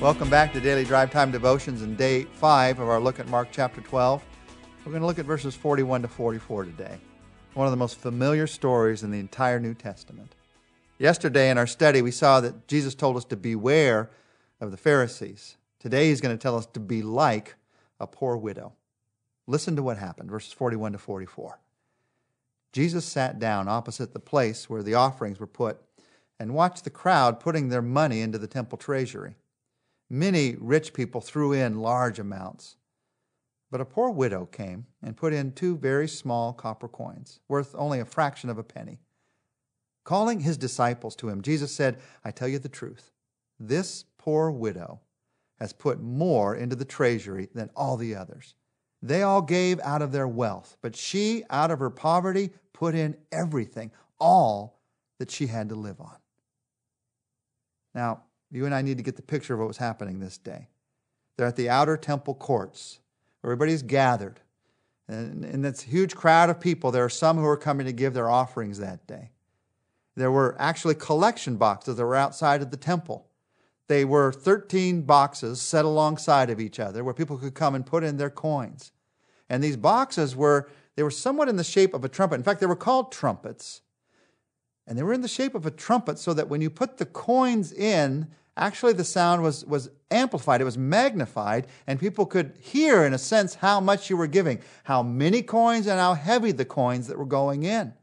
Welcome back to Daily Drive Time Devotions and Day 5 of our look at Mark chapter 12. We're going to look at verses 41 to 44 today. One of the most familiar stories in the entire New Testament. Yesterday in our study, we saw that Jesus told us to beware of the Pharisees. Today he's going to tell us to be like a poor widow. Listen to what happened, verses 41 to 44. Jesus sat down opposite the place where the offerings were put and watched the crowd putting their money into the temple treasury. Many rich people threw in large amounts. But a poor widow came and put in 2 very small copper coins, worth only a fraction of a penny. Calling his disciples to him, Jesus said, "I tell you the truth, this poor widow has put more into the treasury than all the others. They all gave out of their wealth, but she, out of her poverty, put in everything, all that she had to live on." Now, you and I need to get the picture of what was happening this day. They're at the outer temple courts. Everybody's gathered. And in this huge crowd of people, there are some who are coming to give their offerings that day. There were actually collection boxes that were outside of the temple. They were 13 boxes set alongside of each other where people could come and put in their coins. And these boxes were somewhat in the shape of a trumpet. In fact, they were called trumpets. And they were in the shape of a trumpet so that when you put the coins in, actually the sound was amplified, it was magnified, and people could hear, in a sense, how much you were giving, how many coins and how heavy the coins that were going in.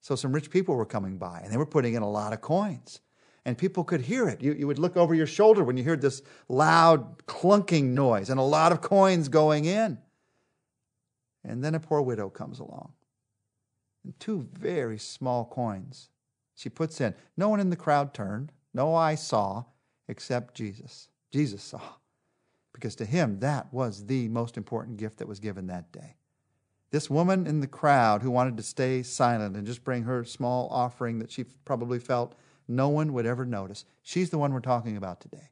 So some rich people were coming by, and they were putting in a lot of coins, and people could hear it. You would look over your shoulder when you heard this loud clunking noise and a lot of coins going in. And then a poor widow comes along. 2 very small coins she puts in. No one in the crowd turned. No eye saw except Jesus. Jesus saw, because to him that was the most important gift that was given that day. This woman in the crowd who wanted to stay silent and just bring her small offering that she probably felt no one would ever notice, she's the one we're talking about today.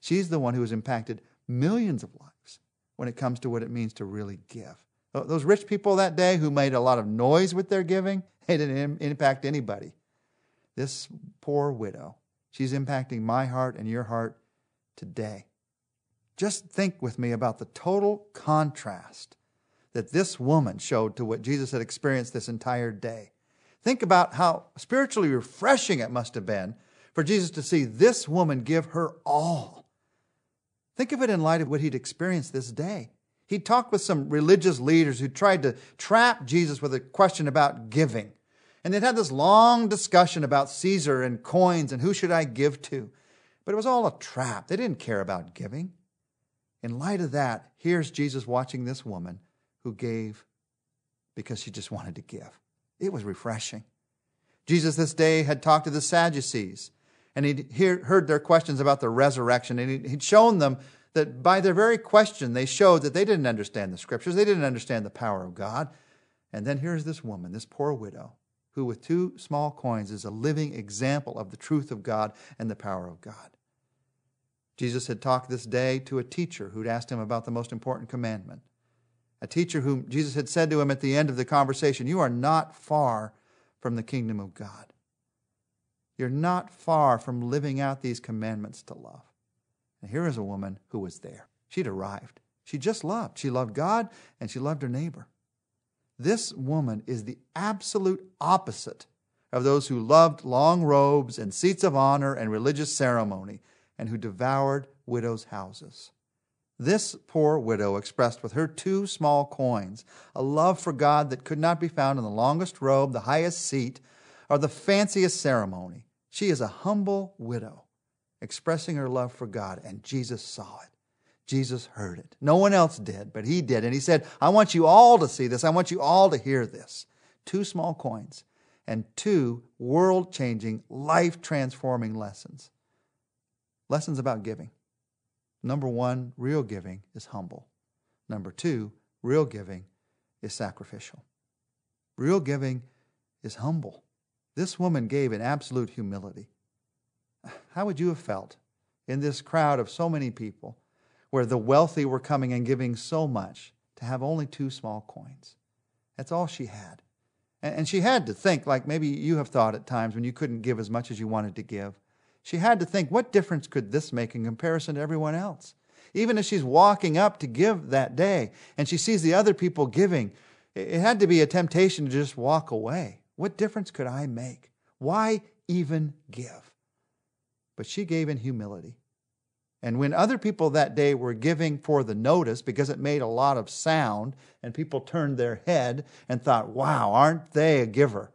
She's the one who has impacted millions of lives when it comes to what it means to really give. Those rich people that day who made a lot of noise with their giving, they didn't impact anybody. This poor widow, she's impacting my heart and your heart today. Just think with me about the total contrast that this woman showed to what Jesus had experienced this entire day. Think about how spiritually refreshing it must have been for Jesus to see this woman give her all. Think of it in light of what he'd experienced this day. He talked with some religious leaders who tried to trap Jesus with a question about giving. And they'd had this long discussion about Caesar and coins and who should I give to. But it was all a trap. They didn't care about giving. In light of that, here's Jesus watching this woman who gave because she just wanted to give. It was refreshing. Jesus this day had talked to the Sadducees, and he'd heard their questions about the resurrection, and he'd shown them that by their very question, they showed that they didn't understand the Scriptures. They didn't understand the power of God. And then here's this woman, this poor widow, who with 2 small coins is a living example of the truth of God and the power of God. Jesus had talked this day to a teacher who'd asked him about the most important commandment, a teacher whom Jesus had said to him at the end of the conversation, "You are not far from the kingdom of God. You're not far from living out these commandments to love." And here is a woman who was there. She'd arrived. She just loved. She loved God and she loved her neighbor. This woman is the absolute opposite of those who loved long robes and seats of honor and religious ceremony and who devoured widows' houses. This poor widow expressed with her 2 small coins a love for God that could not be found in the longest robe, the highest seat, or the fanciest ceremony. She is a humble widow, expressing her love for God, and Jesus saw it. Jesus heard it. No one else did, but he did. And he said, "I want you all to see this. I want you all to hear this." 2 small coins and 2 world-changing, life-transforming lessons. Lessons about giving. Number 1, real giving is humble. Number 2, real giving is sacrificial. Real giving is humble. This woman gave in absolute humility. How would you have felt in this crowd of so many people where the wealthy were coming and giving so much to have only 2 small coins? That's all she had. And she had to think, like maybe you have thought at times when you couldn't give as much as you wanted to give. She had to think, what difference could this make in comparison to everyone else? Even as she's walking up to give that day and she sees the other people giving, it had to be a temptation to just walk away. What difference could I make? Why even give? But she gave in humility. And when other people that day were giving for the notice, because it made a lot of sound and people turned their head and thought, wow, aren't they a giver?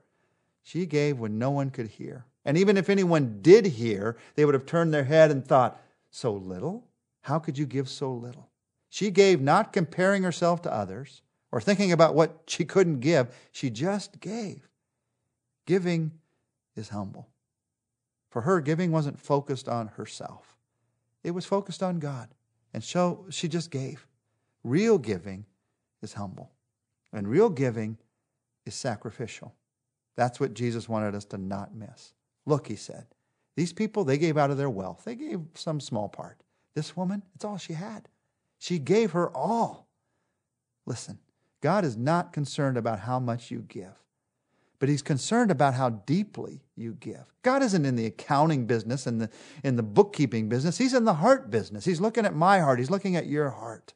She gave when no one could hear. And even if anyone did hear, they would have turned their head and thought, so little? How could you give so little? She gave not comparing herself to others or thinking about what she couldn't give. She just gave. Giving is humble. For her, giving wasn't focused on herself. It was focused on God. And so she just gave. Real giving is humble. And real giving is sacrificial. That's what Jesus wanted us to not miss. Look, he said, these people, they gave out of their wealth. They gave some small part. This woman, it's all she had. She gave her all. Listen, God is not concerned about how much you give, but he's concerned about how deeply you give. God isn't in the accounting business and in the bookkeeping business. He's in the heart business. He's looking at my heart. He's looking at your heart.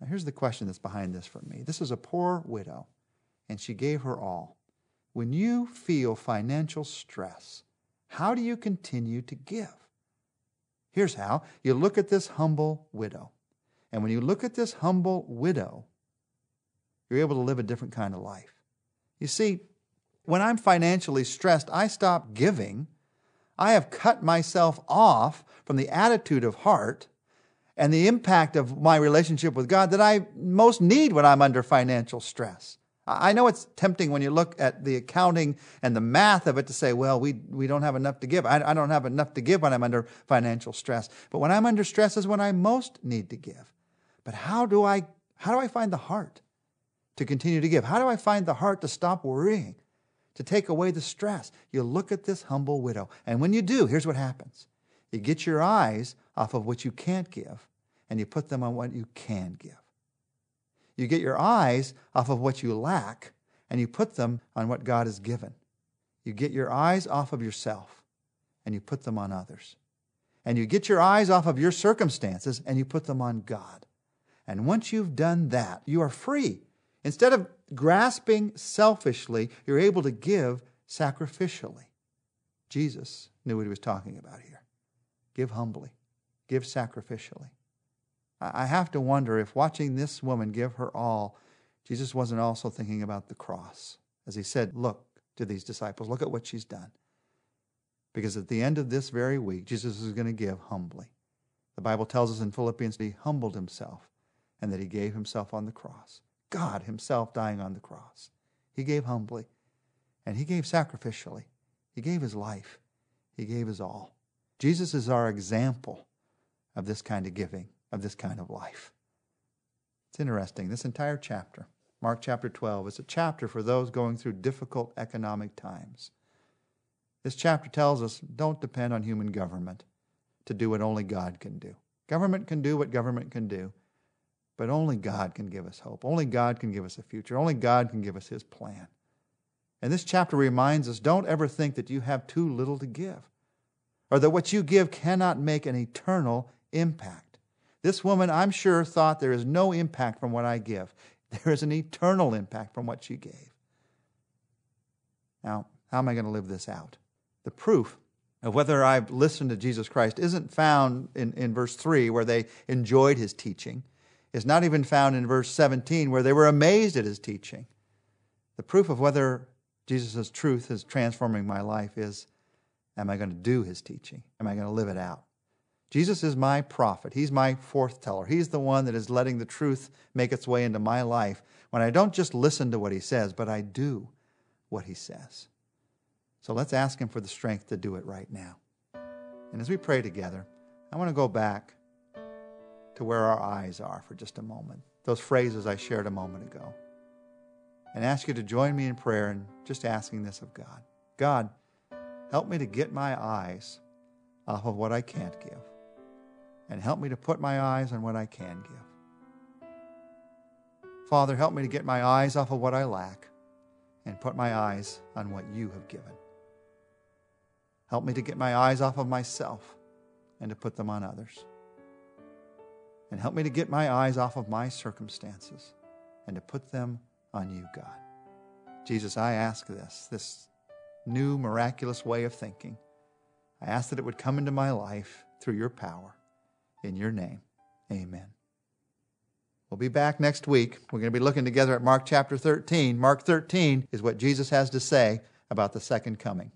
Now, here's the question that's behind this for me. This is a poor widow, and she gave her all. When you feel financial stress, how do you continue to give? Here's how. You look at this humble widow. And when you look at this humble widow, you're able to live a different kind of life. You see, when I'm financially stressed, I stop giving. I have cut myself off from the attitude of heart and the impact of my relationship with God that I most need when I'm under financial stress. I know it's tempting when you look at the accounting and the math of it to say, well, we don't have enough to give. I don't have enough to give when I'm under financial stress. But when I'm under stress is when I most need to give. But how do I find the heart to continue to give? How do I find the heart to stop worrying, to take away the stress? You look at this humble widow. And when you do, here's what happens. You get your eyes off of what you can't give, and you put them on what you can give. You get your eyes off of what you lack, and you put them on what God has given. You get your eyes off of yourself, and you put them on others. And you get your eyes off of your circumstances, and you put them on God. And once you've done that, you are free. Instead of grasping selfishly, you're able to give sacrificially. Jesus knew what he was talking about here. Give humbly. Give sacrificially. I have to wonder if watching this woman give her all, Jesus wasn't also thinking about the cross. As he said, look to these disciples, look at what she's done. Because at the end of this very week, Jesus is going to give humbly. The Bible tells us in Philippians that he humbled himself and that he gave himself on the cross. God himself dying on the cross. He gave humbly and he gave sacrificially. He gave his life. He gave his all. Jesus is our example of this kind of giving, of this kind of life. It's interesting. This entire chapter, Mark chapter 12, is a chapter for those going through difficult economic times. This chapter tells us, don't depend on human government to do what only God can do. Government can do what government can do, but only God can give us hope. Only God can give us a future. Only God can give us his plan. And this chapter reminds us, don't ever think that you have too little to give, or that what you give cannot make an eternal impact. This woman, I'm sure, thought there is no impact from what I give. There is an eternal impact from what she gave. Now, how am I going to live this out? The proof of whether I've listened to Jesus Christ isn't found in verse 3 where they enjoyed his teaching. It's not even found in verse 17 where they were amazed at his teaching. The proof of whether Jesus' truth is transforming my life is, am I going to do his teaching? Am I going to live it out? Jesus is my prophet. He's my forth-teller. He's the one that is letting the truth make its way into my life when I don't just listen to what he says, but I do what he says. So let's ask him for the strength to do it right now. And as we pray together, I want to go back to where our eyes are for just a moment, those phrases I shared a moment ago, and ask you to join me in prayer and just asking this of God. God, help me to get my eyes off of what I can't give, and help me to put my eyes on what I can give. Father, help me to get my eyes off of what I lack and put my eyes on what you have given. Help me to get my eyes off of myself and to put them on others. And help me to get my eyes off of my circumstances and to put them on you, God. Jesus, I ask this new miraculous way of thinking. I ask that it would come into my life through your power. In your name, amen. We'll be back next week. We're going to be looking together at Mark chapter 13. Mark 13 is what Jesus has to say about the second coming.